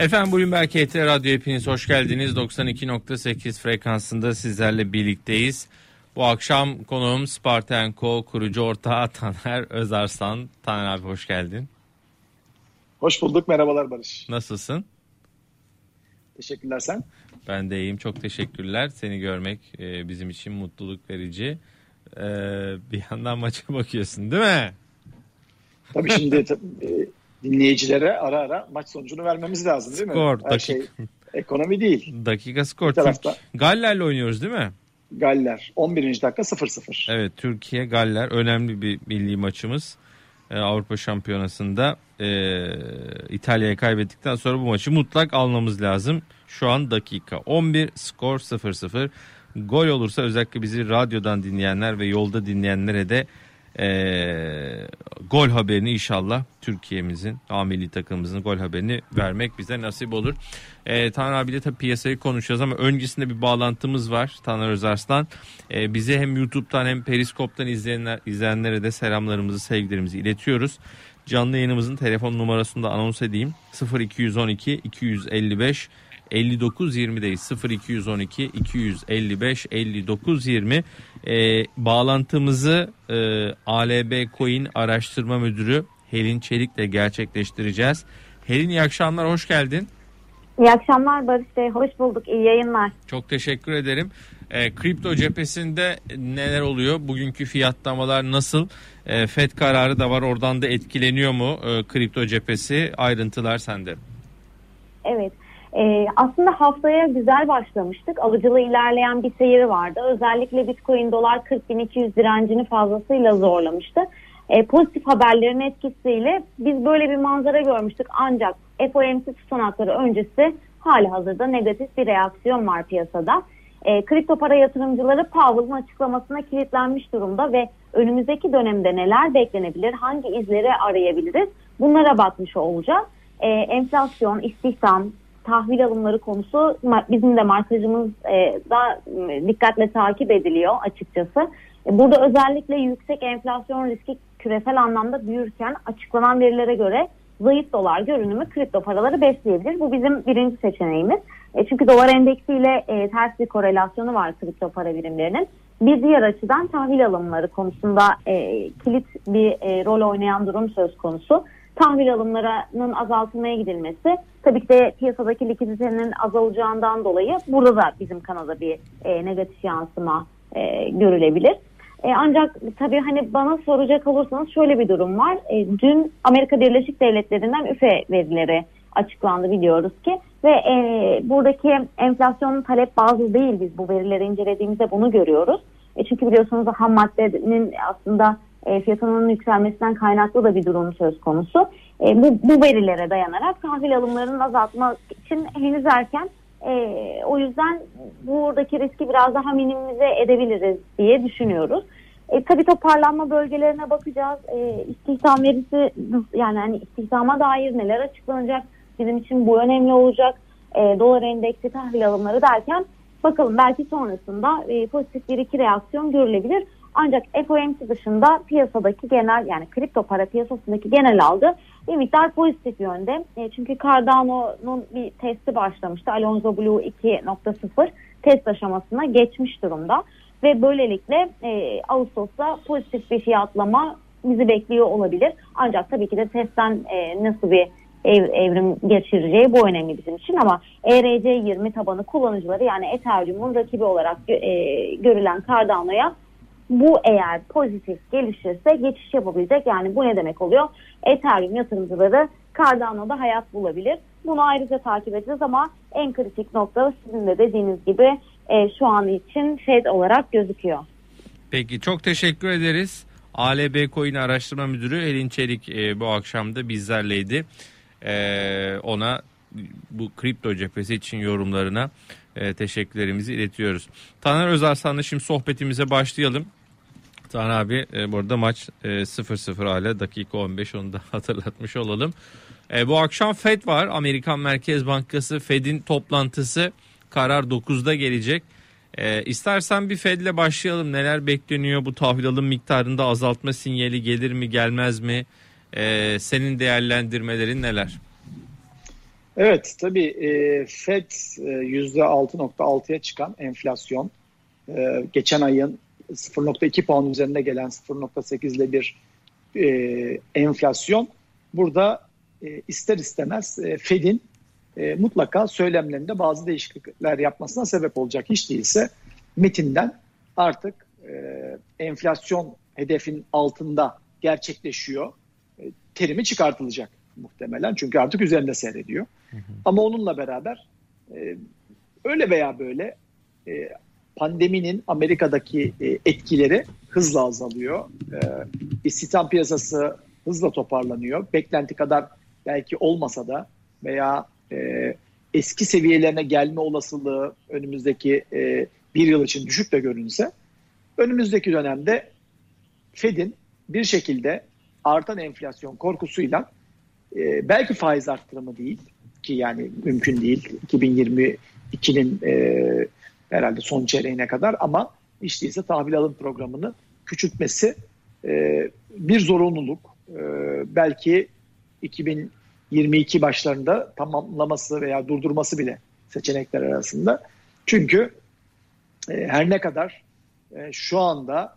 Efendim Bloomberg HT Radyo hepiniz hoş geldiniz. 92.8 frekansında sizlerle birlikteyiz. Bu akşam konuğum Spartan Co. kurucu ortağı Taner Özarslan. Taner abi hoş geldin. Hoş bulduk, merhabalar Barış. Nasılsın? Teşekkürler, sen? Ben de iyiyim, çok teşekkürler. Seni görmek bizim için mutluluk verici. Bir yandan maça bakıyorsun değil mi? Tabii şimdi dinleyicilere ara ara maç sonucunu vermemiz lazım değil mi? Skor, her dakika. Şey ekonomi değil. Dakika skor. Galler'le oynuyoruz değil mi? Galler 11. dakika 0-0. Evet, Türkiye Galler önemli bir milli maçımız. Avrupa Şampiyonası'nda İtalya'ya kaybettikten sonra bu maçı mutlak almamız lazım. Şu an dakika 11, skor 0-0. Gol olursa özellikle bizi radyodan dinleyenler ve yolda dinleyenlere de gol haberini inşallah Türkiye'mizin, milli takımımızın gol haberini vermek bize nasip olur. Taner abiyle tabii piyasayı konuşacağız ama öncesinde bir bağlantımız var. Taner Özarslan bize hem YouTube'dan hem Periskop'tan izleyenlere de selamlarımızı, sevgilerimizi iletiyoruz. Canlı yayınımızın telefon numarasını da anons edeyim. 0212 255 5920'deyiz. 0212 255 5920. Bağlantımızı ALB coin araştırma müdürü Helin Çelik'le gerçekleştireceğiz. Helin iyi akşamlar, hoş geldin. İyi akşamlar Barış Bey, hoş bulduk, iyi yayınlar. Çok teşekkür ederim. Kripto cephesinde neler oluyor? Bugünkü fiyatlamalar nasıl? Fed kararı da var, oradan da etkileniyor mu kripto cephesi? Ayrıntılar sende. Evet. Aslında haftaya güzel başlamıştık. Alıcılı ilerleyen bir seyri vardı. Özellikle Bitcoin dolar 40.200 direncini fazlasıyla zorlamıştı. Pozitif haberlerin etkisiyle biz böyle bir manzara görmüştük. Ancak FOMC tutanakları öncesi halihazırda negatif bir reaksiyon var piyasada. Kripto para yatırımcıları Powell'ın açıklamasına kilitlenmiş durumda ve önümüzdeki dönemde neler beklenebilir, hangi izleri arayabiliriz, bunlara bakmış olacağız. Enflasyon, istihdam, tahvil alımları konusu bizim de markajımız da dikkatle takip ediliyor açıkçası. Burada özellikle yüksek enflasyon riski küresel anlamda büyürken açıklanan verilere göre zayıf dolar görünümü kripto paraları besleyebilir. Bu bizim birinci seçeneğimiz. Çünkü dolar endeksiyle ters bir korelasyonu var kripto para birimlerinin. Bir diğer açıdan tahvil alımları konusunda kilit bir rol oynayan durum söz konusu. Tahvil alımlarının azaltılmaya gidilmesi tabii ki de piyasadaki likiditenin azalacağından dolayı burada da bizim kanalda bir negatif yansıma görülebilir. Ancak tabii hani bana soracak olursanız şöyle bir durum var. Dün Amerika Birleşik Devletleri'nden üfe verileri açıklandı biliyoruz ki ve buradaki enflasyonun talep bazlı değil, biz bu verileri incelediğimizde bunu görüyoruz. Çünkü biliyorsunuz ham maddenin aslında fiyatının yükselmesinden kaynaklı da bir durum söz konusu. Bu verilere dayanarak tahvil alımlarının azaltmak için henüz erken. O yüzden buradaki riski biraz daha minimize edebiliriz diye düşünüyoruz. Tabii toparlanma bölgelerine bakacağız. İstihdam verisi, yani hani istihdama dair neler açıklanacak bizim için bu önemli olacak. Dolar endeksi, tahvil alımları derken bakalım belki sonrasında pozitif bir iki reaksiyon görülebilir. Ancak FOMC dışında piyasadaki genel, yani kripto para piyasasındaki genel algı bir miktar pozitif yönde. Çünkü Cardano'nun bir testi başlamıştı. Alonzo Blue 2.0 test aşamasına geçmiş durumda. Ve böylelikle Ağustos'ta pozitif bir fiyatlama bizi bekliyor olabilir. Ancak tabii ki de testten nasıl bir evrim geçireceği bu önemli bizim için, ama ERC20 tabanı kullanıcıları, yani Ethereum'un rakibi olarak görülen Cardano'ya bu eğer pozitif gelişirse geçiş yapabilecek. Yani bu ne demek oluyor? Ethereum yatırımcıları Cardano'da hayat bulabilir. Bunu ayrıca takip edeceğiz ama en kritik nokta sizin de dediğiniz gibi şu an için Fed olarak gözüküyor. Peki, çok teşekkür ederiz. ALB coin araştırma müdürü Helin Çelik bu akşam da bizlerleydi. Ona bu kripto cephesi için yorumlarına teşekkürlerimizi iletiyoruz. Taner Özarslan'la şimdi sohbetimize başlayalım. Taner abi burada maç 0-0 hala, dakika 15, onu da hatırlatmış olalım. Bu akşam Fed var. Amerikan Merkez Bankası Fed'in toplantısı, karar 9'da gelecek. İstersen bir Fed'le başlayalım. Neler bekleniyor? Bu tahvil alım miktarında azaltma sinyali gelir mi gelmez mi? Senin değerlendirmelerin neler? Evet, tabii Fed %6.6'ya çıkan enflasyon, geçen ayın 0.2 puan üzerine gelen 0.8 ile bir enflasyon. Burada ister istemez Fed'in mutlaka söylemlerinde bazı değişiklikler yapmasına sebep olacak. Hiç değilse metinden artık enflasyon hedefin altında gerçekleşiyor terimi çıkartılacak muhtemelen. Çünkü artık üzerinde seyrediyor. Hı hı. Ama onunla beraber öyle veya böyle pandeminin Amerika'daki etkileri hızla azalıyor. İstihdam piyasası hızla toparlanıyor. Beklenti kadar belki olmasa da veya eski seviyelerine gelme olasılığı önümüzdeki bir yıl için düşük de görünse, önümüzdeki dönemde Fed'in bir şekilde artan enflasyon korkusuyla belki faiz arttırımı değil ki, yani mümkün değil 2022'nin herhalde son çeyreğine kadar, ama hiç değilse tahvil alım programını küçültmesi bir zorunluluk. Belki 2022 başlarında tamamlaması veya durdurması bile seçenekler arasında. Çünkü her ne kadar şu anda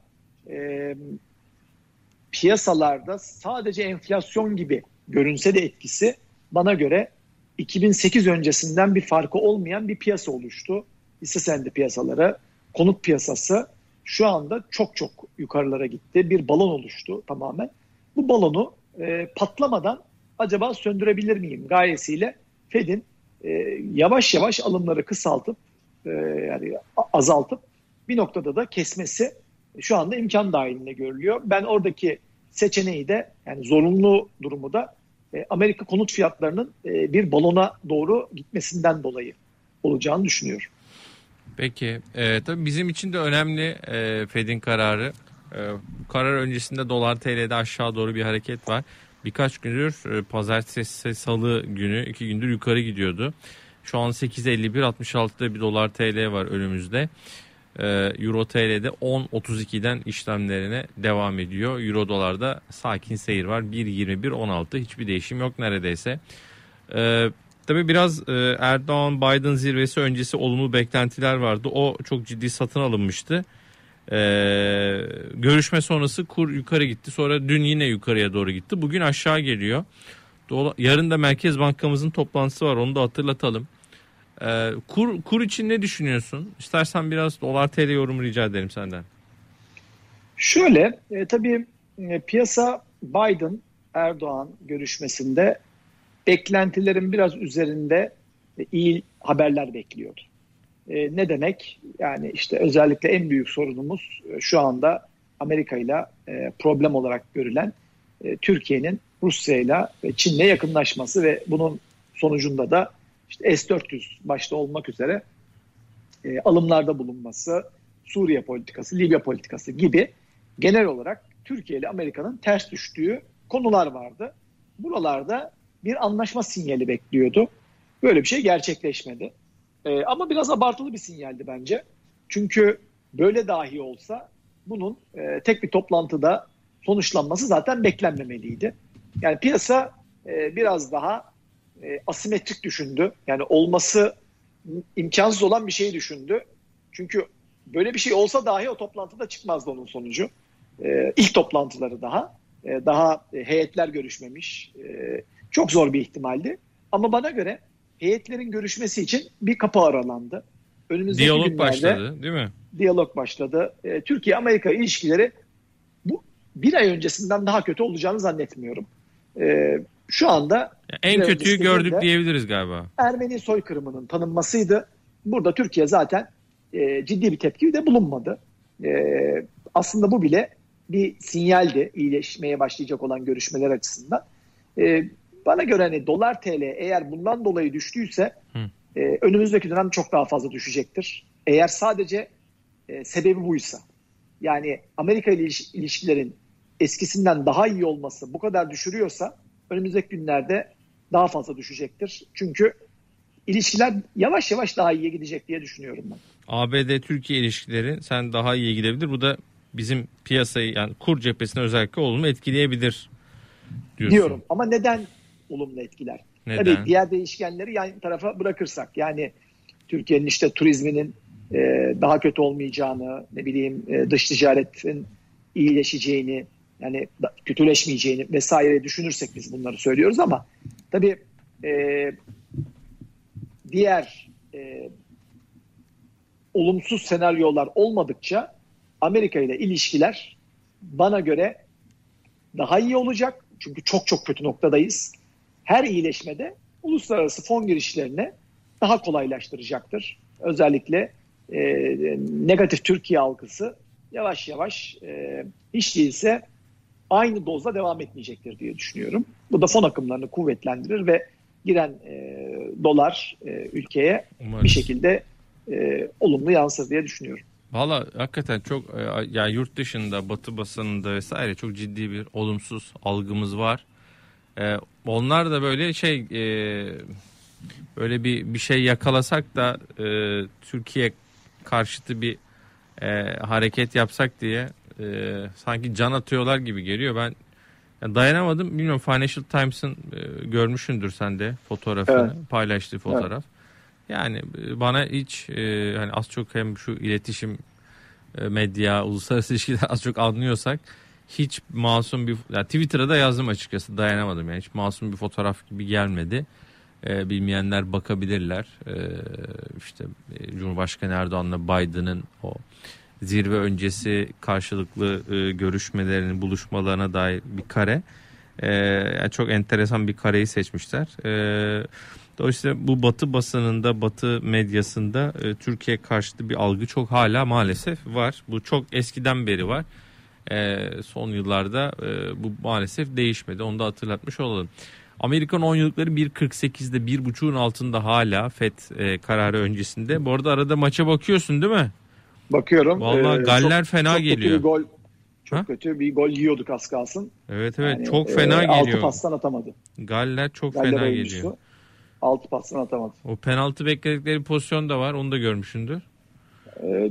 piyasalarda sadece enflasyon gibi görünse de etkisi, bana göre 2008 öncesinden bir farkı olmayan bir piyasa oluştu. Hisse senedi piyasaları, konut piyasası şu anda çok çok yukarılara gitti. Bir balon oluştu tamamen. Bu balonu patlamadan acaba söndürebilir miyim gayesiyle Fed'in yavaş yavaş alımları kısaltıp yani azaltıp bir noktada da kesmesi şu anda imkan dahilinde görülüyor. Ben oradaki seçeneği de, yani zorunlu durumu da Amerika konut fiyatlarının bir balona doğru gitmesinden dolayı olacağını düşünüyorum. Peki, tabii bizim için de önemli Fed'in kararı. Karar öncesinde dolar TL'de aşağı doğru bir hareket var. Birkaç gündür, pazartesi salı günü 2 gündür yukarı gidiyordu. Şu an 8.51.66'da bir dolar TL var önümüzde. Euro TL'de 10.32'den işlemlerine devam ediyor. Euro dolarda sakin seyir var. 1.21.16, hiçbir değişim yok neredeyse. Tabii biraz Erdoğan Biden zirvesi öncesi olumlu beklentiler vardı. O çok ciddi satın alınmıştı. Görüşme sonrası kur yukarı gitti. Sonra dün yine yukarıya doğru gitti. Bugün aşağı geliyor. Yarın da Merkez Bankamızın toplantısı var. Onu da hatırlatalım. Kur için ne düşünüyorsun? İstersen biraz dolar TL yorumu rica ederim senden. Şöyle, tabii piyasa Biden Erdoğan görüşmesinde beklentilerin biraz üzerinde iyi haberler bekliyordu. Ne demek? Yani işte özellikle en büyük sorunumuz şu anda Amerika ile problem olarak görülen Türkiye'nin Rusya ile ve Çin'le yakınlaşması ve bunun sonucunda da işte S-400 başta olmak üzere alımlarda bulunması, Suriye politikası, Libya politikası gibi genel olarak Türkiye ile Amerika'nın ters düştüğü konular vardı. Buralarda bir anlaşma sinyali bekliyordu. Böyle bir şey gerçekleşmedi. Ama biraz abartılı bir sinyaldi bence. Çünkü böyle dahi olsa bunun tek bir toplantıda sonuçlanması zaten beklenmemeliydi. Yani piyasa biraz daha asimetrik düşündü. Yani olması imkansız olan bir şeyi düşündü. Çünkü böyle bir şey olsa dahi o toplantıda çıkmazdı onun sonucu. İlk toplantıları daha heyetler görüşmemiş. Çok zor bir ihtimaldi. Ama bana göre heyetlerin görüşmesi için bir kapı aralandı. Önümüzdeki diyalog başladı, değil mi? Diyalog başladı. Türkiye-Amerika ilişkileri bu bir ay öncesinden daha kötü olacağını zannetmiyorum. Şu anda en kötüyü gördük diyebiliriz galiba. Ermeni soykırımının tanınmasıydı. Burada Türkiye zaten ciddi bir tepkide bulunmadı. Aslında bu bile bir sinyaldi iyileşmeye başlayacak olan görüşmeler açısından. Bana göre hani dolar TL eğer bundan dolayı düştüyse önümüzdeki dönem çok daha fazla düşecektir. Eğer sadece sebebi buysa, yani Amerika ile ilişkilerin eskisinden daha iyi olması bu kadar düşürüyorsa, önümüzdeki günlerde daha fazla düşecektir. Çünkü ilişkiler yavaş yavaş daha iyiye gidecek diye düşünüyorum ben. ABD-Türkiye ilişkileri sen daha iyiye gidebilir. Bu da bizim piyasayı, yani kur cephesine özellikle olumlu etkileyebilir diyorsun. Diyorum ama neden olumlu etkiler? Neden? Tabii diğer değişkenleri yan tarafa bırakırsak, yani Türkiye'nin işte turizminin daha kötü olmayacağını, ne bileyim dış ticaretin iyileşeceğini, yani kötüleşmeyeceğini vesaire düşünürsek biz bunları söylüyoruz ama tabii diğer olumsuz senaryolar olmadıkça Amerika ile ilişkiler bana göre daha iyi olacak. Çünkü çok çok kötü noktadayız. Her iyileşmede uluslararası fon girişlerini daha kolaylaştıracaktır. Özellikle negatif Türkiye algısı yavaş yavaş hiç değilse aynı dozda devam etmeyecektir diye düşünüyorum. Bu da fon akımlarını kuvvetlendirir ve giren dolar ülkeye umarım bir şekilde olumlu yansır diye düşünüyorum. Valla hakikaten çok, yani yurt dışında, batı basınında vesaire çok ciddi bir olumsuz algımız var. Onlar da böyle böyle bir şey yakalasak da Türkiye karşıtı bir hareket yapsak diye sanki can atıyorlar gibi geliyor. Ben yani dayanamadım. Bilmiyorum, Financial Times'ın görmüşsündür sen de fotoğrafını, evet, paylaştığı fotoğraf. Evet. Yani bana hiç hani az çok hem şu iletişim, medya, uluslararası ilişkiler az çok anlıyorsak hiç masum bir, yani Twitter'a da yazdım açıkçası, dayanamadım yani, hiç masum bir fotoğraf gibi gelmedi. Bilmeyenler bakabilirler. İşte Cumhurbaşkanı Erdoğan'la Biden'ın o zirve öncesi karşılıklı görüşmelerinin, buluşmalarına dair bir kare. Yani çok enteresan bir kareyi seçmişler. Dolayısıyla bu batı basınında, batı medyasında Türkiye karşıtı bir algı çok hala maalesef var. Bu çok eskiden beri var. Son yıllarda bu maalesef değişmedi. Onu da hatırlatmış olalım. Amerikan 10 yıllıkları 1.48'de, 1.5'un altında hala Fed kararı öncesinde. Bu arada arada maça bakıyorsun değil mi? Bakıyorum. Vallahi Galler çok, fena çok geliyor. Kötü bir gol yiyorduk az kalsın. Evet yani, çok fena geliyor. 6 pastan atamadı. Galler çok fena oyuncusu geliyor. 6 pastan atamadı. O penaltı bekledikleri pozisyon da var. Onu da görmüşsündür.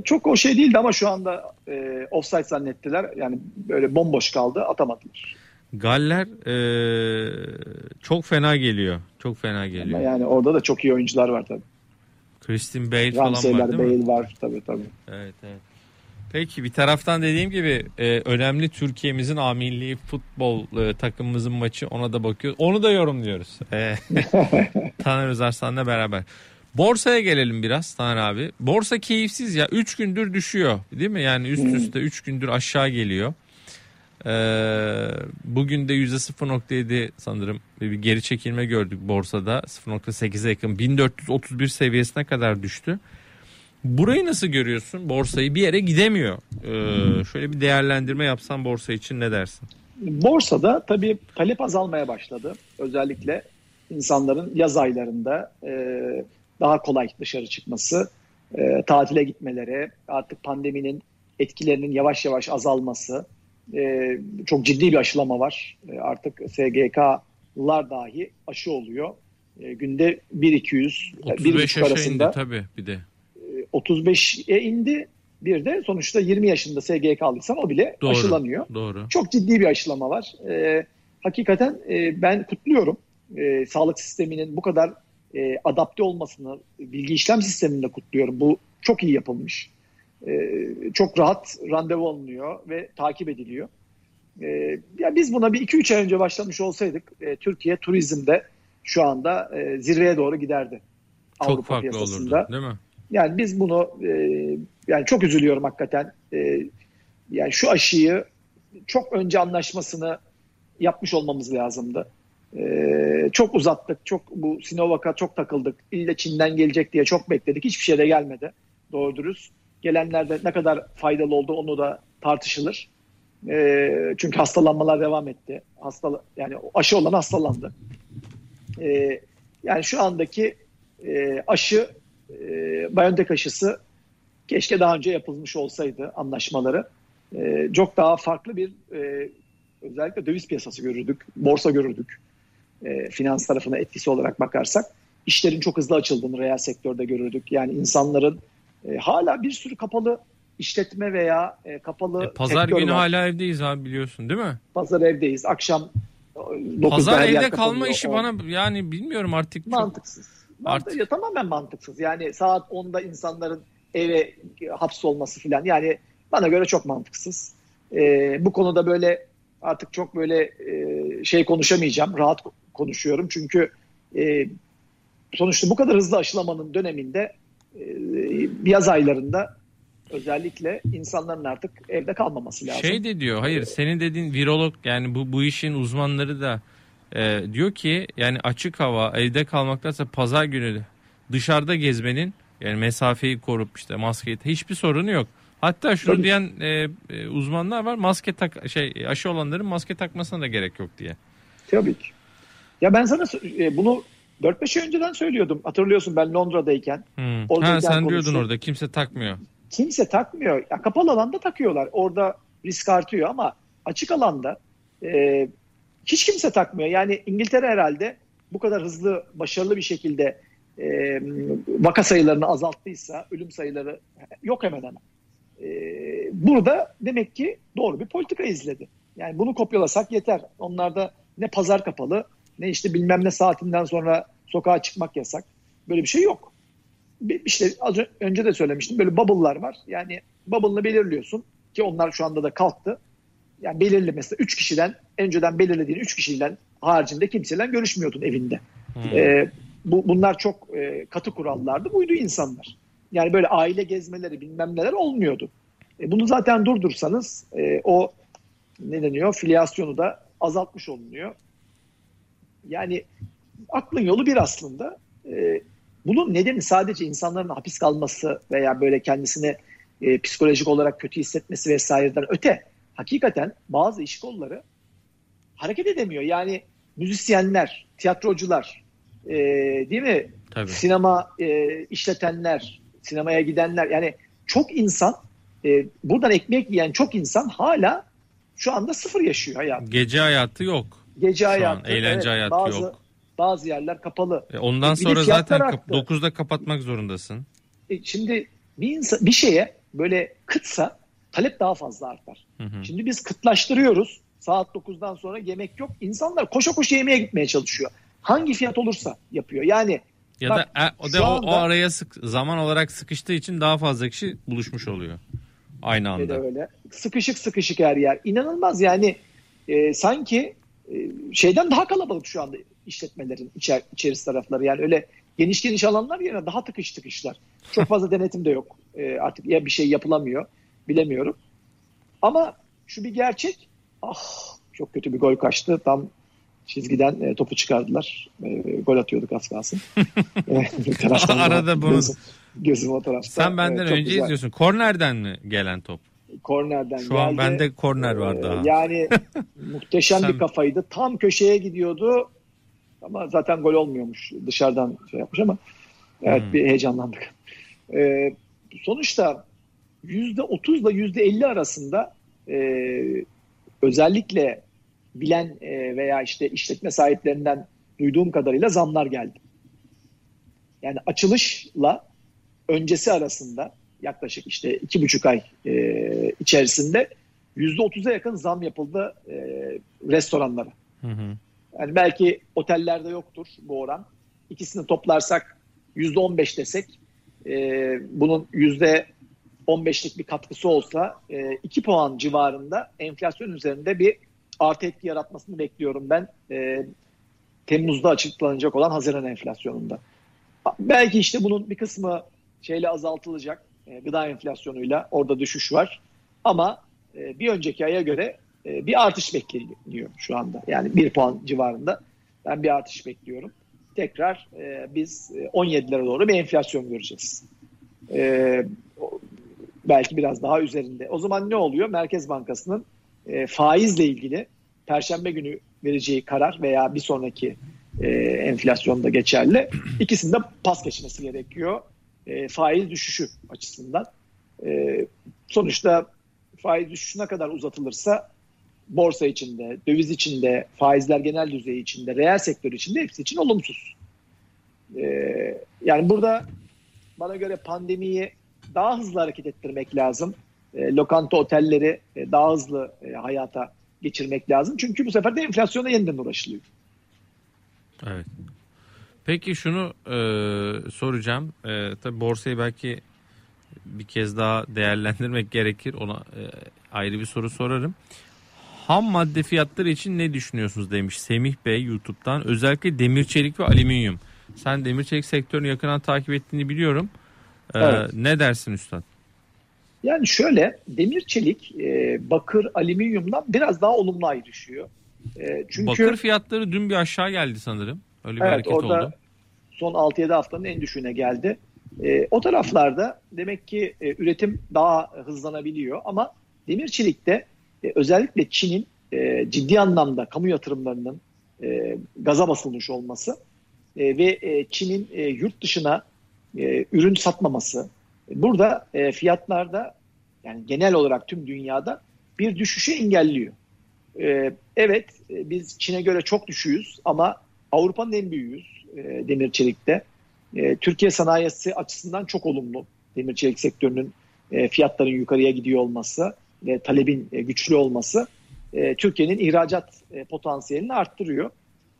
Çok o şey değildi ama şu anda offside zannettiler. Yani böyle bomboş kaldı, atamadılar. Galler çok fena geliyor. Çok fena geliyor. Yani orada da çok iyi oyuncular var tabii. Christian Bale Ramsey'ler falan var değil mi? Bale var tabii. Evet. Peki bir taraftan dediğim gibi önemli Türkiye'mizin A milli futbol takımımızın maçı, ona da bakıyoruz. Onu da yorumluyoruz. Taner Özarslan'la beraber. Borsaya gelelim biraz Taner abi. Borsa keyifsiz ya. 3 gündür düşüyor değil mi? Yani üst üste 3 gündür aşağı geliyor. Bugün de %0.7 sanırım bir geri çekilme gördük borsada. 0.8'e yakın 1431 seviyesine kadar düştü. Burayı nasıl görüyorsun? Borsayı bir yere gidemiyor. Şöyle bir değerlendirme yapsan borsa için ne dersin? Borsada tabii talep azalmaya başladı. Özellikle insanların yaz aylarında daha kolay dışarı çıkması, tatile gitmeleri, artık pandeminin etkilerinin yavaş yavaş azalması, çok ciddi bir aşılama var. Artık SGK'lar dahi aşı oluyor. Günde 1-200, 1,5 arasında. Tabii bir de. 35'e indi. Bir de sonuçta 20 yaşında SGK aldıysam o bile doğru, aşılanıyor. Doğru. Çok ciddi bir aşılama var. Hakikaten ben kutluyorum. Sağlık sisteminin bu kadar adapte olmasını, bilgi işlem sistemini de kutluyorum. Bu çok iyi yapılmış. Çok rahat randevu alınıyor ve takip ediliyor. Ya biz buna bir 2-3 ay önce başlamış olsaydık Türkiye turizmde şu anda zirveye doğru giderdi. Çok Avrupa farklı piyasasında olurdu, değil mi? Yani biz bunu yani çok üzülüyorum hakikaten. Yani şu aşıyı çok önce anlaşmasını yapmış olmamız lazımdı. Çok uzattık. Çok bu Sinovac'a çok takıldık. İlle Çin'den gelecek diye çok bekledik. Hiçbir şey de gelmedi. Doğru dürüst. Gelenlerde ne kadar faydalı oldu onu da tartışılır. Çünkü hastalanmalar devam etti. Yani aşı olan hastalandı. Yani şu andaki aşı, BioNTech aşısı keşke daha önce yapılmış olsaydı anlaşmaları. Çok daha farklı bir özellikle döviz piyasası görürdük, borsa görürdük. Finans tarafına etkisi olarak bakarsak. İşlerin çok hızlı açıldığını reel sektörde görürdük. Yani insanların hala bir sürü kapalı işletme veya kapalı sektör var. Pazar günü hala evdeyiz abi biliyorsun değil mi? Pazar evdeyiz. Akşam Pazar evde kalma işi bana yani bilmiyorum artık. Mantıksız. Artık. Ya, tamamen mantıksız. Yani saat 10'da insanların eve hapsolması falan yani bana göre çok mantıksız. Bu konuda böyle artık çok böyle şey konuşamayacağım. Rahat konuşuyorum çünkü sonuçta bu kadar hızlı aşılamanın döneminde yaz aylarında özellikle insanların artık evde kalmaması lazım. Şey de diyor, hayır senin dediğin virolog yani bu işin uzmanları da diyor ki yani açık hava evde kalmaktansa pazar günü dışarıda gezmenin yani mesafeyi korup işte maskeyi hiçbir sorunu yok. Hatta şunu tabii diyen uzmanlar var, maske tak aşı olanların maske takmasına da gerek yok diye. Tabii ki. Ya ben sana bunu 4-5 ay önceden söylüyordum. Hatırlıyorsun ben Londra'dayken. Sen diyordun orada kimse takmıyor. Kimse takmıyor. Ya, kapalı alanda takıyorlar. Orada risk artıyor ama açık alanda hiç kimse takmıyor. Yani İngiltere herhalde bu kadar hızlı, başarılı bir şekilde vaka sayılarını azalttıysa ölüm sayıları yok hemen hemen. Burada demek ki doğru bir politika izledi. Yani bunu kopyalasak yeter. Onlarda ne pazar kapalı ne işte bilmem ne saatinden sonra sokağa çıkmak yasak. Böyle bir şey yok. İşte az önce de söylemiştim. Böyle bubble'lar var. Yani bubble'ını belirliyorsun ki onlar şu anda da kalktı. Yani belirli mesela 3 kişiden önceden belirlediğin 3 kişiden haricinde kimseyle görüşmüyordun evinde. Bunlar çok katı kurallardı. Uydu insanlar. Yani böyle aile gezmeleri bilmem neler olmuyordu. Bunu zaten durdursanız o ne deniyor filyasyonu da azaltmış olunuyor. Yani aklın yolu bir aslında. Bunun nedeni sadece insanların hapis kalması veya böyle kendisini psikolojik olarak kötü hissetmesi vesaireden öte. Hakikaten bazı iş kolları hareket edemiyor. Yani müzisyenler, tiyatrocular, değil mi? Tabii. Sinema işletenler, sinemaya gidenler. Yani çok insan, buradan ekmek yiyen çok insan hala şu anda sıfır yaşıyor hayatı. Gece hayatı yok. Gece şu hayatı, an, eğlence hayatı yok. Bazı yerler kapalı. Ondan sonra zaten 9'da kapatmak zorundasın. Şimdi bir şeye böyle kıtsa talep daha fazla artar. Hı-hı. Şimdi biz kıtlaştırıyoruz. Saat 9'dan sonra yemek yok. İnsanlar koşa koşa yemeğe gitmeye çalışıyor. Hangi fiyat olursa yapıyor. Yani ya bak, da o araya zaman olarak sıkıştığı için daha fazla kişi buluşmuş oluyor. Aynı anda. Öyle. Sıkışık her yer. İnanılmaz yani sanki şeyden daha kalabalık şu anda işletmelerin içerisi tarafları. Yani öyle geniş alanlar yerine daha tıkışlar. Çok fazla denetim de yok. Artık ya bir şey yapılamıyor. Bilemiyorum. Ama şu bir gerçek. Çok kötü bir gol kaçtı. Tam çizgiden topu çıkardılar. Gol atıyorduk az kalsın. Arada bunu. Gözüm o tarafta. Sen benden önce güzel izliyorsun. Kornerden mi gelen top? Kornerden geldi. Şu an bende korner var daha. Yani muhteşem bir kafaydı. Tam köşeye gidiyordu. Ama zaten gol olmuyormuş. Dışarıdan şey yapmış ama evet bir heyecanlandık. Sonuçta %30'la %50 arasında özellikle bilen veya işte işletme sahiplerinden duyduğum kadarıyla zamlar geldi. Yani açılışla öncesi arasında yaklaşık işte 2,5 ay içerisinde %30'a yakın zam yapıldı restoranlara. Hı hı. Yani belki otellerde yoktur bu oran. İkisini toplarsak %15 desek bunun %15'lik bir katkısı olsa 2 puan civarında enflasyon üzerinde bir artı etki yaratmasını bekliyorum ben. Temmuz'da açıklanacak olan Haziran enflasyonunda. Belki işte bunun bir kısmı şeyle azaltılacak. Gıda enflasyonuyla orada düşüş var. Ama bir önceki aya göre bir artış bekleniyor şu anda. Yani 1 puan civarında ben bir artış bekliyorum. Tekrar biz 17'lere doğru bir enflasyon göreceğiz. Belki biraz daha üzerinde. O zaman ne oluyor? Merkez Bankası'nın faizle ilgili Perşembe günü vereceği karar veya bir sonraki enflasyonda geçerli. İkisinde pas geçmesi gerekiyor. Faiz düşüşü açısından. Sonuçta faiz düşüşüne kadar uzatılırsa borsa içinde, döviz içinde, faizler genel düzeyi içinde, reel sektör içinde hepsi için olumsuz. Yani burada bana göre pandemiyi daha hızlı hareket ettirmek lazım. Lokanta otelleri daha hızlı hayata geçirmek lazım. Çünkü bu sefer de enflasyona yeniden uğraşılıyor. Evet. Peki şunu soracağım. Tabii borsayı belki bir kez daha değerlendirmek gerekir. Ona ayrı bir soru sorarım. Ham madde fiyatları için ne düşünüyorsunuz demiş Semih Bey YouTube'dan. Özellikle demir çelik ve alüminyum. Sen demir çelik sektörünü yakından takip ettiğini biliyorum. Evet. Ne dersin üstad? Yani şöyle, demir çelik bakır alüminyumdan biraz daha olumlu ayrışıyor. Çünkü bakır fiyatları dün bir aşağı geldi sanırım. Öyle bir hareket oldu. Evet, orada son 6-7 haftanın en düşüğüne geldi. O taraflarda demek ki üretim daha hızlanabiliyor ama demir çelikte özellikle Çin'in ciddi anlamda kamu yatırımlarının gaza basılmış olması ve Çin'in yurt dışına ürün satmaması burada fiyatlarda, yani genel olarak tüm dünyada bir düşüşü engelliyor. Evet, biz Çin'e göre çok düşüğüz ama Avrupa'nın en büyüğüyüz demir çelikte. Türkiye sanayisi açısından çok olumlu demir çelik sektörünün fiyatların yukarıya gidiyor olması ve talebin güçlü olması Türkiye'nin ihracat potansiyelini arttırıyor.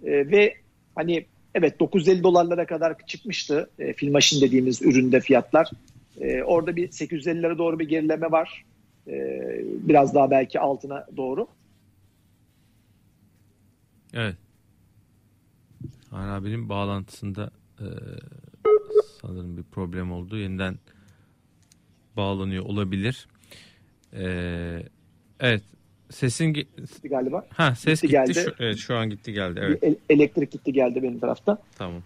Ve hani evet, 950 dolarlara kadar çıkmıştı filmaşin dediğimiz üründe fiyatlar. Orada bir 850'lere doğru bir gerileme var. Biraz daha belki altına doğru. Evet. Hani abinin bağlantısında sanırım bir problem oldu. Yeniden bağlanıyor olabilir. Evet. Sesin gitti galiba. Ha, ses gitti. Geldi. Şu an gitti geldi. Evet. Elektrik gitti geldi benim tarafta. Tamam.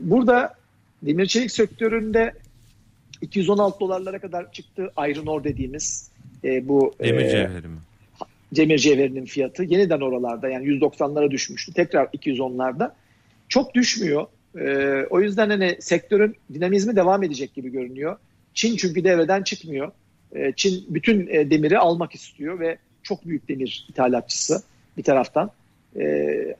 Burada demir çelik sektöründe 216 dolarlara kadar çıktı iron ore dediğimiz bu demir cevheri mi? Demir cevherinin fiyatı yeniden oralarda, yani 190'lara düşmüştü. Tekrar 210'larda. Çok düşmüyor. O yüzden hani sektörün dinamizmi devam edecek gibi görünüyor. Çin çünkü devreden çıkmıyor. Çin bütün demiri almak istiyor ve çok büyük demir ithalatçısı bir taraftan.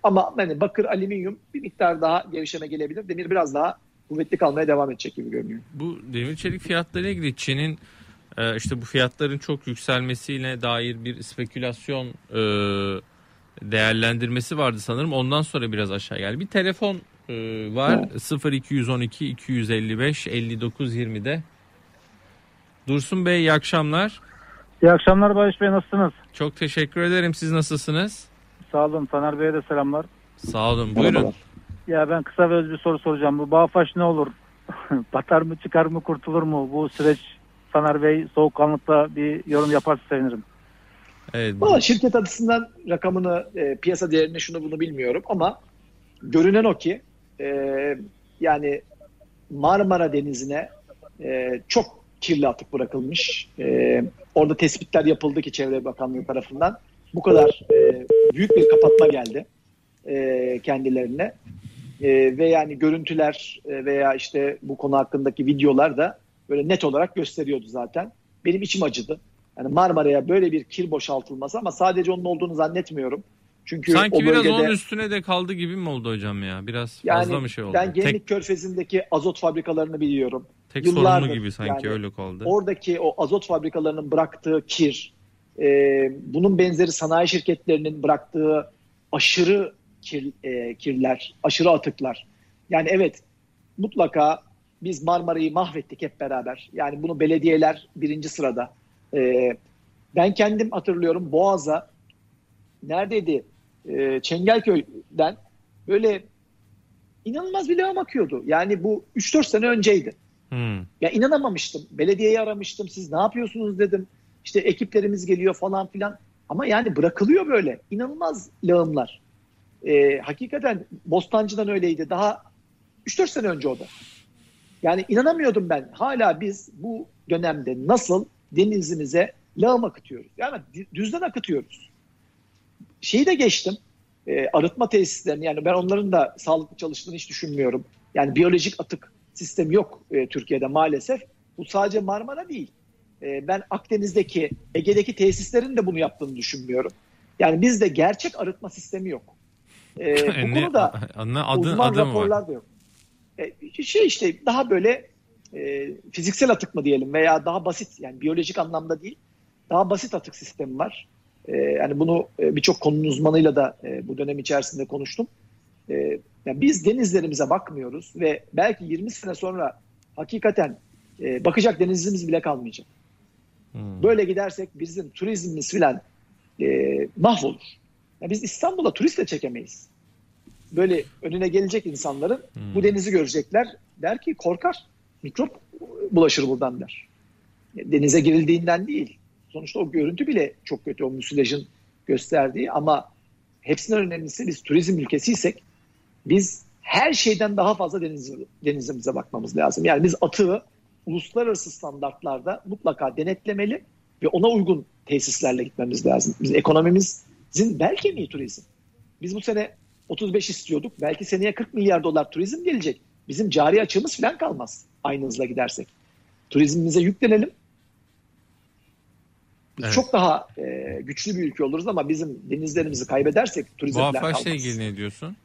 Ama hani bakır, alüminyum bir miktar daha gevşeme gelebilir. Demir biraz daha kuvvetli kalmaya devam edecek gibi görünüyor. Bu demir çelik fiyatlarıyla ilgili Çin'in işte bu fiyatların çok yükselmesiyle dair bir spekülasyon değerlendirmesi vardı sanırım. Ondan sonra biraz aşağı geldi. Bir telefon var. Evet. 0212 255 5920'de. Dursun Bey, iyi akşamlar. İyi akşamlar Barış Bey, nasılsınız? Çok teşekkür ederim. Siz nasılsınız? Sağ olun. Taner Bey'e de selamlar. Sağ olun. Buyurun. Merhabalar. Ya ben kısa ve öz bir soru soracağım. Bu Bağfaş ne olur? Batar mı, çıkar mı, kurtulur mu? Bu süreç Taner Bey soğukkanlıkla bir yorum yaparsa sevinirim. Evet. Valla şirket açısından rakamını, piyasa değerini, şunu bunu bilmiyorum ama görünen o ki yani Marmara Denizi'ne çok kirli atık bırakılmış. Orada tespitler yapıldı ki Çevre Bakanlığı tarafından. Bu kadar büyük bir kapatma geldi kendilerine. Ve yani görüntüler veya işte bu konu hakkındaki videolar da böyle net olarak gösteriyordu zaten. Benim içim acıdı. Yani Marmara'ya böyle bir kir boşaltılması, ama sadece onun olduğunu zannetmiyorum. Çünkü sanki o bölgede, biraz onun üstüne de kaldı gibi mi oldu hocam ya? Biraz yani fazla mı şey oldu? Ben Gemlik Körfezi'ndeki azot fabrikalarını biliyorum. Tek yıllardır, sorunlu gibi sanki yani, öyle oldu. Oradaki o azot fabrikalarının bıraktığı kir, bunun benzeri sanayi şirketlerinin bıraktığı aşırı kirler, aşırı atıklar. Yani evet, mutlaka biz Marmara'yı mahvettik hep beraber. Yani bunu belediyeler birinci sırada. Ben kendim hatırlıyorum, Boğaz'a neredeydi? Çengelköy'den böyle inanılmaz bir lağım akıyordu. Yani bu 3-4 sene önceydi. Ya inanamamıştım. Belediyeyi aramıştım. Siz ne yapıyorsunuz dedim. İşte ekiplerimiz geliyor falan filan. Ama yani bırakılıyor böyle. İnanılmaz lağımlar. Hakikaten Bostancı'dan öyleydi. Daha 3-4 sene önce o da. Yani inanamıyordum ben. Hala biz bu dönemde nasıl denizimize lağım akıtıyoruz. Yani düzden akıtıyoruz. Şeyi de geçtim. Arıtma tesislerini, yani ben onların da sağlıklı çalıştığını hiç düşünmüyorum. Yani biyolojik atık sistemi yok Türkiye'de maalesef. Bu sadece Marmara değil. Ben Akdeniz'deki, Ege'deki tesislerin de bunu yaptığını düşünmüyorum. Yani bizde gerçek arıtma sistemi yok. Bu konuda uzman raporlar da yok. İşte daha böyle fiziksel atık mı diyelim veya daha basit, yani biyolojik anlamda değil, daha basit atık sistemi var. Yani bunu birçok konunun uzmanıyla da bu dönem içerisinde konuştum. Yani biz denizlerimize bakmıyoruz ve belki 20 sene sonra hakikaten bakacak denizimiz bile kalmayacak. Hmm. Böyle gidersek bizim turizmimiz filan mahvolur. Yani biz İstanbul'a turist de çekemeyiz. Böyle önüne gelecek insanların bu denizi görecekler. Der ki korkar, mikrop bulaşır buradan der. Denize girildiğinden değil. Sonuçta o görüntü bile çok kötü, o müsilajın gösterdiği, ama hepsinden önemlisi biz turizm ülkesiysek biz her şeyden daha fazla denizimize bakmamız lazım. Yani biz atığı uluslararası standartlarda mutlaka denetlemeli ve ona uygun tesislerle gitmemiz lazım. Biz ekonomimizin belki mi turizm? Biz bu sene 35 istiyorduk. Belki seneye 40 milyar dolar turizm gelecek. Bizim cari açığımız falan kalmaz aynı hızla gidersek. Turizmimize yüklenelim. Biz çok daha güçlü bir ülke oluruz, ama bizim denizlerimizi kaybedersek turizm falan kalmaz. Boğafaş'la ilgili ne diyorsun?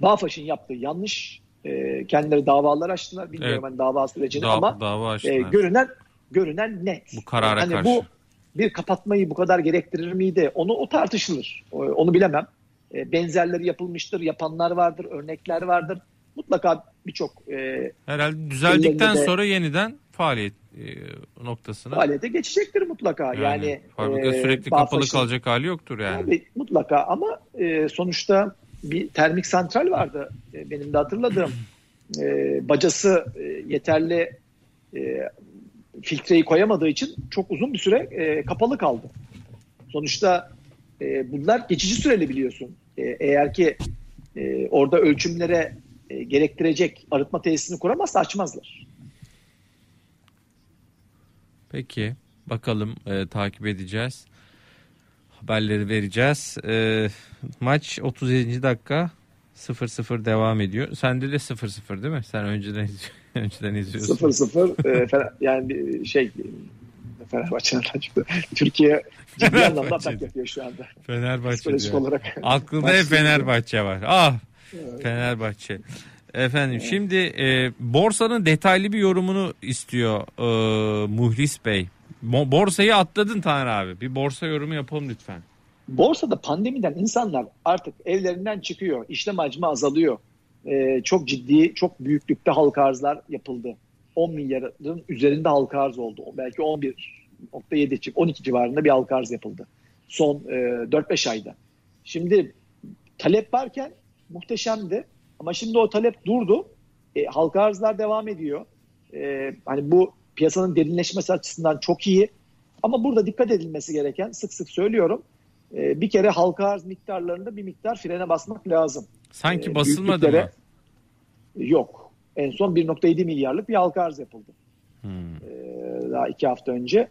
Boğafaş'ın yaptığı yanlış. Kendileri davalar açtılar. Bilmiyorum ben dava sürecini ama görünen net. Bu karara karşı. Bu bir kapatmayı bu kadar gerektirir miydi? O tartışılır. Onu bilemem. Benzerleri yapılmıştır. Yapanlar vardır. Örnekler vardır. Mutlaka birçok... herhalde düzeldikten sonra yeniden faaliyet noktasına... Faaliyete geçecektir mutlaka. Yani fabrika sürekli kapalı kalacak hali yoktur yani. Tabii, mutlaka ama sonuçta bir termik santral vardı. Benim de hatırladığım. Bacası yeterli... filtreyi koyamadığı için çok uzun bir süre kapalı kaldı. Sonuçta bunlar geçici süreli biliyorsun. Eğer ki orada ölçümlere gerektirecek arıtma tesisini kuramazsa açmazlar. Peki. Bakalım takip edeceğiz. Haberleri vereceğiz. Maç 37. dakika 0-0 devam ediyor. Sende de 0-0 değil mi? Sen önceden izliyorsun. 0-0 yani Fenerbahçe'den çıktı. Türkiye ciddi anlamda atak yapıyor şu anda. Fenerbahçe olarak. Aklında hep Fenerbahçe var. Ah evet. Fenerbahçe. Efendim evet. Şimdi borsanın detaylı bir yorumunu istiyor Muhlis Bey. Borsayı atladın Taner abi. Bir borsa yorumu yapalım lütfen. Borsada pandemiden insanlar artık evlerinden çıkıyor. İşlem hacmi azalıyor. Çok ciddi, çok büyüklükte halka arzlar yapıldı. 10 milyarın üzerinde halka arz oldu. Belki 11.7, 12 civarında bir halka arz yapıldı. Son 4-5 ayda. Şimdi talep varken muhteşemdi. Ama şimdi o talep durdu. Halka arzlar devam ediyor. Hani bu piyasanın derinleşmesi açısından çok iyi. Ama burada dikkat edilmesi gereken, sık sık söylüyorum. Bir kere halka arz miktarlarında bir miktar frene basmak lazım. Sanki basılmadı mı? Yok. En son 1.7 milyarlık bir halka arz yapıldı. Daha 2 hafta önce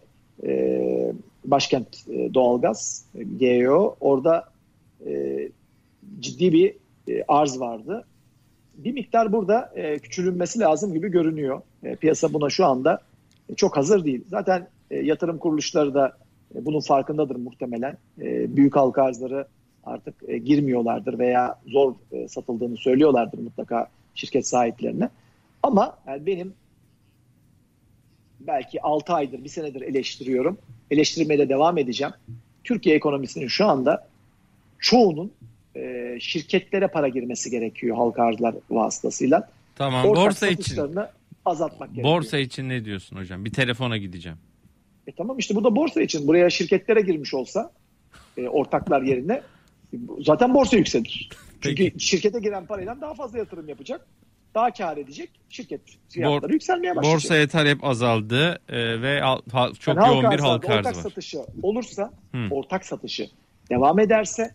Başkent Doğalgaz GEO, orada ciddi bir arz vardı. Bir miktar burada küçülünmesi lazım gibi görünüyor. Piyasa buna şu anda çok hazır değil. Zaten yatırım kuruluşları da bunun farkındadır muhtemelen. Büyük halka arzları artık girmiyorlardır veya zor satıldığını söylüyorlardır mutlaka şirket sahiplerine. Ama yani benim belki 6 aydır, 1 senedir eleştiriyorum. Eleştirmeye de devam edeceğim. Türkiye ekonomisinin şu anda çoğunun şirketlere para girmesi gerekiyor halka arzlar vasıtasıyla. Tamam, borsa için azaltmak gerekiyor. Borsa için ne diyorsun hocam? Bir telefona gideceğim. Tamam işte bu da borsa için. Buraya şirketlere girmiş olsa ortaklar yerine zaten borsa yükselir. Çünkü şirkete giren parayla daha fazla yatırım yapacak. Daha kâr edecek. Şirket fiyatları yükselmeye başlayacak. Borsaya talep azaldı ve çok yani yoğun bir halka arzı var. Ortak satışı olursa, ortak satışı devam ederse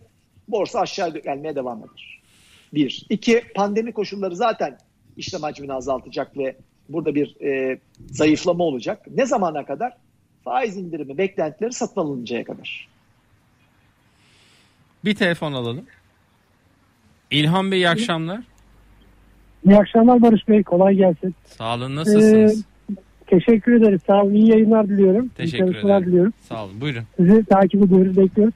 borsa aşağı gelmeye devam eder. 1. 2. Pandemi koşulları zaten işlem hacmini azaltacak ve burada bir zayıflama olacak. Ne zamana kadar? Faiz indirimi beklentileri satın alınıncaya kadar. Bir telefon alalım. İlhan Bey iyi akşamlar. İyi akşamlar Barış Bey, kolay gelsin. Sağ olun, nasılsınız? Teşekkür ederiz, sağ olun, iyi yayınlar diliyorum. Teşekkür ederim. Sağ olun, buyurun. Sizi takip ediyoruz, bekliyorum.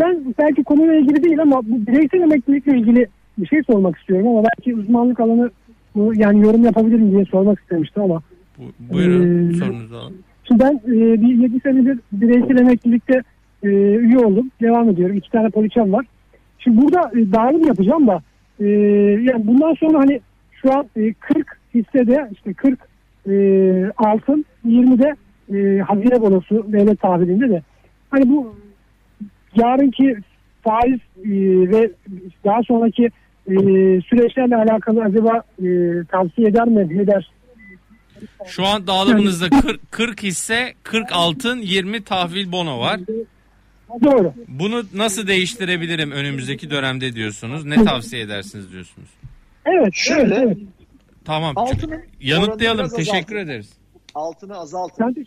Ben belki konuyla ilgili değil ama bu bireysel emeklilikle ilgili bir şey sormak istiyorum ama belki uzmanlık alanı yani yorum yapabilirim diye sormak istemiştim ama. Buyurun sorunuzu alalım. Şimdi ben bir 7 senedir bireysel emeklilikte üye oldum. Devam ediyorum. 2 tane poliçem var. Şimdi burada dağılım yapacağım da yani bundan sonra hani şu an 40 hissede işte 40 altın, 20'de hazine bonosu devlet tahvilinde de hani bu yarınki faiz ve daha sonraki süreçlerle alakalı acaba tavsiye eder mi? Ne der? Şu an dağılımınızda 40 hisse, 40 altın, 20 tahvil bono var. Doğru. Bunu nasıl değiştirebilirim önümüzdeki dönemde diyorsunuz. Ne tavsiye edersiniz diyorsunuz. Evet. Şöyle. Evet. Tamam. Altını yanıtlayalım. Teşekkür ederiz. Altını azaltın.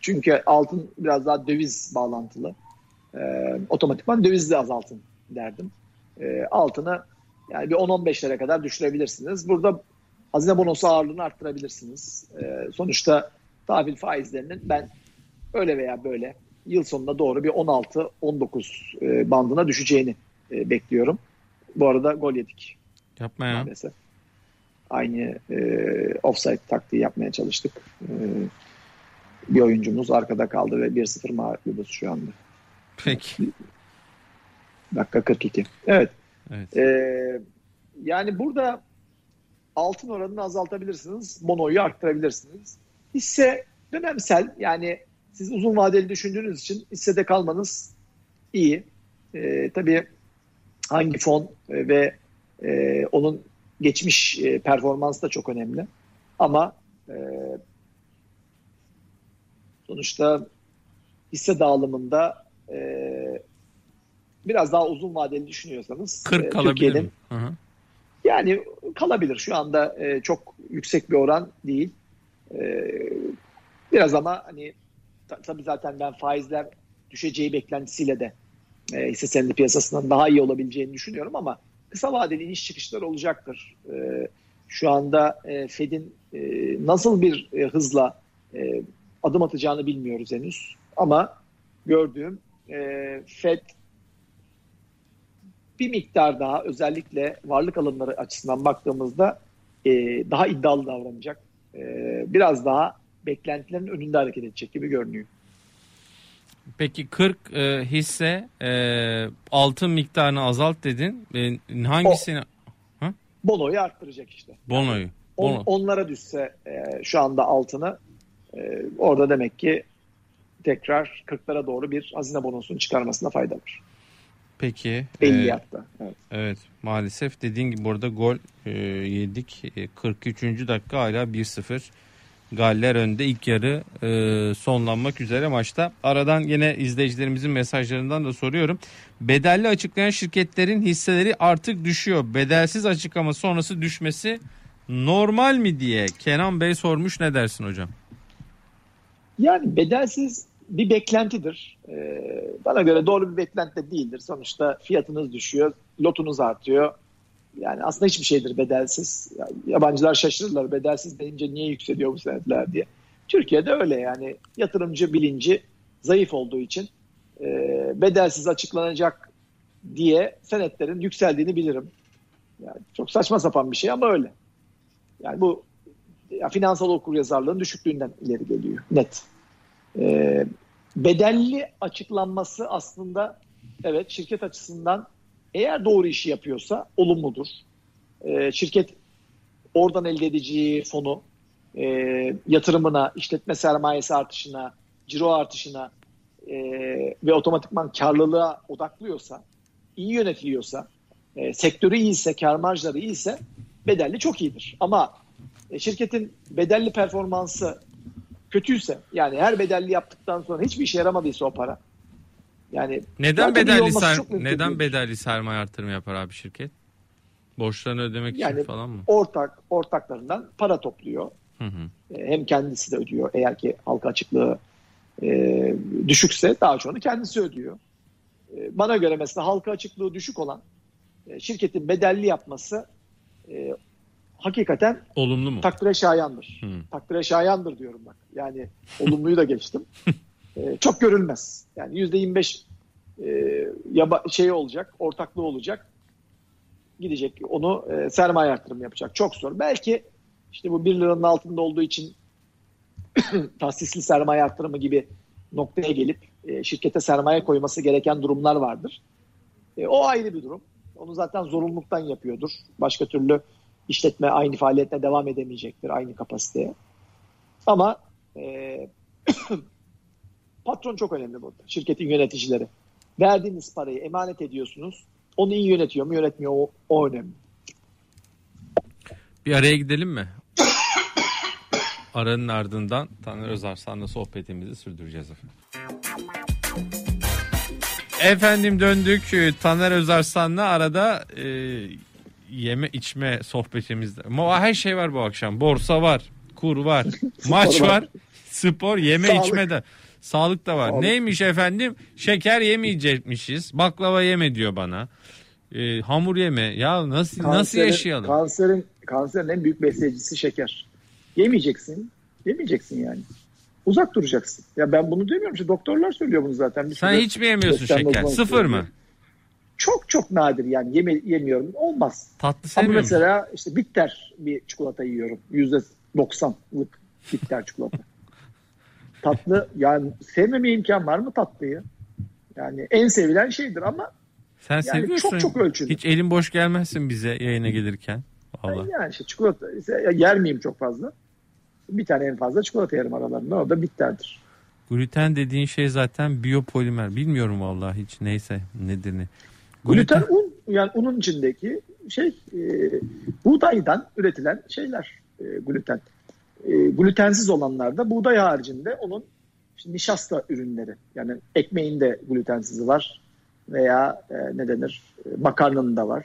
Çünkü altın biraz daha döviz bağlantılı. Otomatikman dövizle azaltın derdim. Altını yani bir 10-15'lere kadar düşürebilirsiniz. Burada hazine bonosu ağırlığını arttırabilirsiniz. Sonuçta tahvil faizlerinin ben öyle veya böyle yıl sonuna doğru bir 16-19 bandına düşeceğini bekliyorum. Bu arada gol yedik. Yapma ya. Maalesef. Aynı offside taktiği yapmaya çalıştık. Bir oyuncumuz arkada kaldı ve 1-0 mağlubuz şu anda. Peki. Dakika 42. Evet. Evet. Yani burada altın oranını azaltabilirsiniz. Bonoyu arttırabilirsiniz. Hisse dönemsel, yani siz uzun vadeli düşündüğünüz için hissede kalmanız iyi. Tabii hangi fon ve onun geçmiş performansı da çok önemli. Ama sonuçta hisse dağılımında biraz daha uzun vadeli düşünüyorsanız 40 kalabilir. Yani kalabilir. Şu anda çok yüksek bir oran değil. Biraz ama hani tabii zaten ben faizler düşeceği beklentisiyle de hisse senedi piyasasından daha iyi olabileceğini düşünüyorum ama kısa vadeli iniş çıkışlar olacaktır. Şu anda Fed'in nasıl bir hızla adım atacağını bilmiyoruz henüz. Ama gördüğüm Fed bir miktar daha özellikle varlık alımları açısından baktığımızda daha iddialı davranacak. Biraz daha beklentilerin önünde hareket edecek gibi görünüyor. Peki 40 hisse altın miktarını azalt dedin. Hangisini? Bonoyu arttıracak işte. Bonoyu. Yani onlara düşse şu anda altını orada demek ki tekrar 40'lara doğru bir hazine bonosunun çıkarmasına fayda var. Peki. 50 hatta. Evet. Evet, maalesef dediğin gibi burada gol yedik. 43. dakika hala 1-0. Galler önde, ilk yarı sonlanmak üzere maçta. Aradan yine izleyicilerimizin mesajlarından da soruyorum. Bedelli açıklayan şirketlerin hisseleri artık düşüyor. Bedelsiz açıklama sonrası düşmesi normal mi diye Kenan Bey sormuş. Ne dersin hocam? Yani bedelsiz bir beklentidir. Bana göre doğru bir beklenti de değildir. Sonuçta fiyatınız düşüyor, lotunuz artıyor. Yani aslında hiçbir şeydir bedelsiz. Yani yabancılar şaşırırlar bedelsiz deyince niye yükseliyor bu senetler diye. Türkiye'de öyle yani yatırımcı bilinci zayıf olduğu için bedelsiz açıklanacak diye senetlerin yükseldiğini bilirim. Yani çok saçma sapan bir şey ama öyle. Yani bu ya, finansal okuryazarlığın düşüklüğünden ileri geliyor net. Bedelli açıklanması aslında evet şirket açısından eğer doğru işi yapıyorsa olumludur. Şirket oradan elde edeceği fonu yatırımına, işletme sermayesi artışına, ciro artışına ve otomatikman karlılığa odaklıyorsa, iyi yönetiliyorsa, sektörü iyiyse, kar marjları iyiyse bedelli çok iyidir. Ama şirketin bedelli performansı kötüyse, yani her bedelli yaptıktan sonra hiçbir işe yaramadıysa o para. Yani neden bedelli sermaye artırımı yapar abi şirket? Borçlarını ödemek yani için falan mı? Ortaklarından para topluyor. Hı. Hem kendisi de ödüyor. Eğer ki halka açıklığı düşükse daha çoğunu kendisi ödüyor. Bana göre mesela halka açıklığı düşük olan şirketin bedelli yapması hakikaten olumlu mu? Takdire şayandır. Hı. Takdire şayandır diyorum bak. Yani olumluyu da geçtim. Çok görülmez. Yani %25 olacak, ortaklığı olacak. Gidecek onu sermaye artırımı yapacak. Çok zor. Belki işte bu 1 liranın altında olduğu için tahsisli sermaye artırımı gibi noktaya gelip şirkete sermaye koyması gereken durumlar vardır. O ayrı bir durum. Onu zaten zorunluluktan yapıyordur. Başka türlü işletme aynı faaliyetine devam edemeyecektir aynı kapasiteye. Ama patron çok önemli burada. Şirketin yöneticileri. Verdiğiniz parayı emanet ediyorsunuz. Onu iyi yönetiyor mu yönetmiyor mu o önemli. Bir araya gidelim mi? Aranın ardından Taner Özarslan'la sohbetimizi sürdüreceğiz efendim. Efendim döndük. Taner Özarslan'la arada yeme içme sohbetimizde. Her şey var bu akşam. Borsa var, kur var, maç var, spor, yeme sağlık. İçme de. Sağlık da var. Sağlık. Neymiş efendim? Şeker yemeyecekmişiz. Baklava yeme diyor bana. Hamur yeme. Ya nasıl yaşayalım? Kanserin en büyük besleyicisi şeker. Yemeyeceksin. Yemeyeceksin yani. Uzak duracaksın. Ya ben bunu demiyorum. İşte doktorlar söylüyor bunu zaten. Sen hiç mi yemiyorsun şeker? Sıfır mı? Çok çok nadir yani. Yemiyorum. Olmaz. Tatlı sevmiyorum. Ama mesela işte bitter bir çikolata yiyorum. %90'lık bitter çikolata. Tatlı yani sevmeme imkan var mı tatlıyı? Yani en sevilen şeydir ama sen yani seviyorsun. Çok çok ölçülü. Hiç elin boş gelmezsin bize yayına gelirken. Vallahi. Yani işte çikolata yer miyim çok fazla? Bir tane en fazla çikolata yerim aralarında. O da bitterdir. Gluten dediğin şey zaten biyopolimer. Bilmiyorum vallahi hiç neyse nedeni. Gluten un yani unun içindeki şey buğdaydan üretilen şeyler gluten. Glutensiz olanlar da buğday haricinde onun işte nişasta ürünleri. Yani ekmeğin de glutensizi var veya makarnanın da var.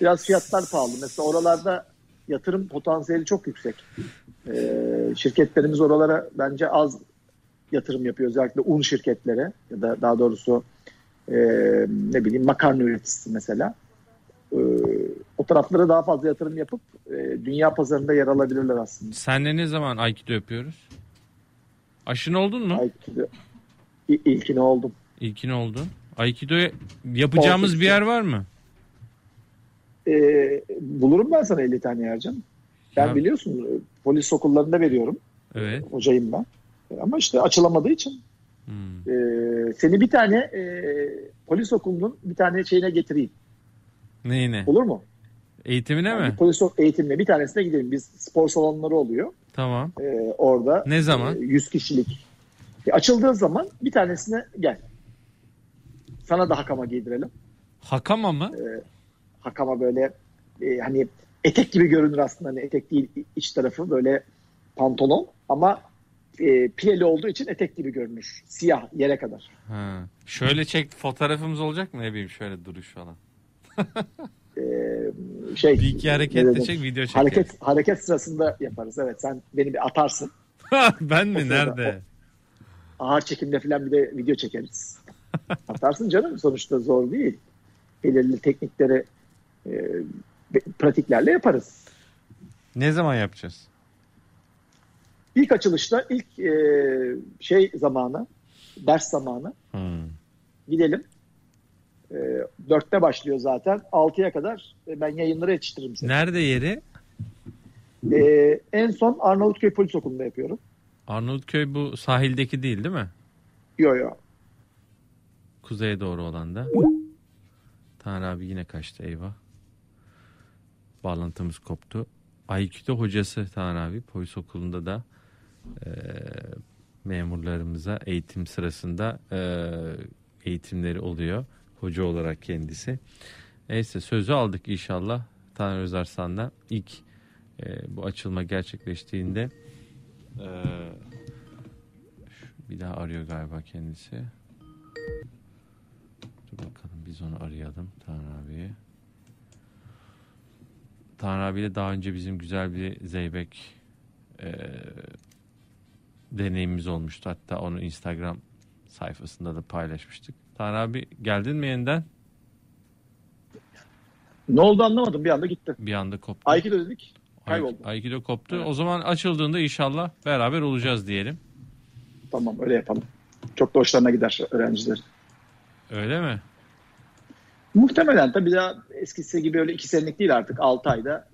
Biraz fiyatlar pahalı. Mesela oralarda yatırım potansiyeli çok yüksek. Şirketlerimiz oralara bence az yatırım yapıyor. Özellikle un şirketlere ya da daha doğrusu makarna üreticisi mesela. O taraflara daha fazla yatırım yapıp dünya pazarında yer alabilirler aslında. Senle ne zaman Aikido yapıyoruz? Aşın oldun mu? Aikido. İlkini oldum. İlkini oldun. Aikido yapacağımız bir yer var mı? Bulurum ben sana 50 tane yer canım. Ben biliyorsun polis okullarında veriyorum. Evet. Hocayım ben. Ama işte açılamadığı için. Seni bir tane polis okulunun bir tane şeyine getireyim. Neyine? Olur mu? Eğitimine mi? Polis eğitimine bir tanesine gidelim. Biz spor salonları oluyor. Tamam. Orada. Ne zaman? 100 kişilik. Açıldığı zaman bir tanesine gel. Sana da hakama giydirelim. Hakama mı? Hakama böyle etek gibi görünür aslında. Etek değil iç tarafı böyle pantolon ama pileli olduğu için etek gibi görünür. Siyah yere kadar. Ha. Şöyle çek fotoğrafımız olacak mı? Ne bileyim şöyle duruş falan. Bir iki hareketle çek video çek. Hareket sırasında yaparız. Evet sen beni bir atarsın. Ben mi? Nerede? Ağır çekimde falan bir de video çekeriz. Atarsın canım sonuçta zor değil. Belirli teknikleri pratiklerle yaparız. Ne zaman yapacağız? İlk açılışta ilk zamanı ders zamanı gidelim. 4'te başlıyor zaten. 6'ya kadar ben yayınları yetiştiririm size. Nerede yeri? En son Arnavutköy Polis Okulu'nda yapıyorum. Arnavutköy bu sahildeki değil mi? Yo. Kuzeye doğru olan da. Taner abi yine kaçtı eyvah. Bağlantımız koptu. Aikido hocası Taner abi polis okulunda da memurlarımıza eğitim sırasında eğitimleri oluyor. Hoca olarak kendisi. Neyse sözü aldık inşallah. Taner Özarslan'la ilk bu açılma gerçekleştiğinde bir daha arıyor galiba kendisi. Dur bakalım biz onu arayalım Taner abiyi. Taner abiyle daha önce bizim güzel bir Zeybek deneyimimiz olmuştu. Hatta onu Instagram sayfasında da paylaşmıştık. Taner abi geldin mi yeniden? Ne oldu anlamadım. Bir anda gitti. Bir anda koptu. Aikido dedik. Kayboldu. Aikido koptu. Evet. O zaman açıldığında inşallah beraber olacağız diyelim. Tamam öyle yapalım. Çok da hoşlarına gider öğrenciler. Öyle mi? Muhtemelen tabii daha eskisi gibi öyle 2 senelik değil artık. 6 ayda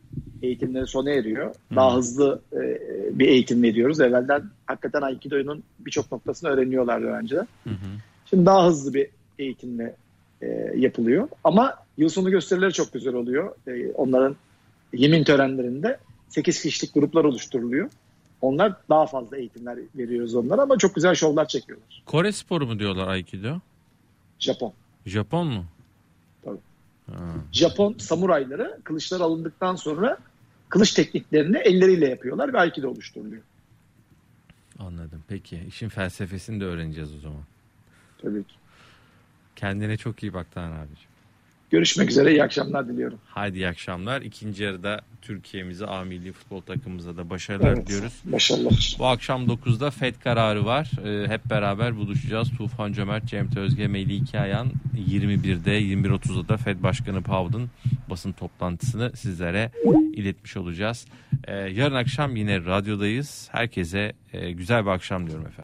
eğitimleri sona eriyor. Daha hızlı bir eğitim veriyoruz. Evvelden hakikaten Aikido'nun birçok noktasını öğreniyorlardı öğrenciler. Şimdi daha hızlı bir eğitimle yapılıyor. Ama yıl sonu gösterileri çok güzel oluyor. Onların yemin törenlerinde 8 kişilik gruplar oluşturuluyor. Onlar daha fazla eğitimler veriyoruz onlara ama çok güzel şovlar çekiyorlar. Kore sporu mu diyorlar Aikido? Japon. Japon mu? Tabii. Ha. Japon samurayları kılıçlar alındıktan sonra kılıç tekniklerini elleriyle yapıyorlar ve Aikido oluşturuluyor. Anladım. Peki. İşin felsefesini de öğreneceğiz o zaman. Tabii ki. Kendine çok iyi bak Taner abiciğim. Görüşmek üzere. İyi akşamlar diliyorum. Haydi iyi akşamlar. İkinci yarıda Türkiye'mize, A Milli Futbol takımımıza da başarılar diliyoruz. Başarılar. Bu akşam 9'da Fed kararı var. Hep beraber buluşacağız. Tufan Cömert, Cem Tözge, Melih İkayan 21'de, 21.30'da da Fed Başkanı Powell'ın basın toplantısını sizlere iletmiş olacağız. Yarın akşam yine radyodayız. Herkese güzel bir akşam diyorum efendim.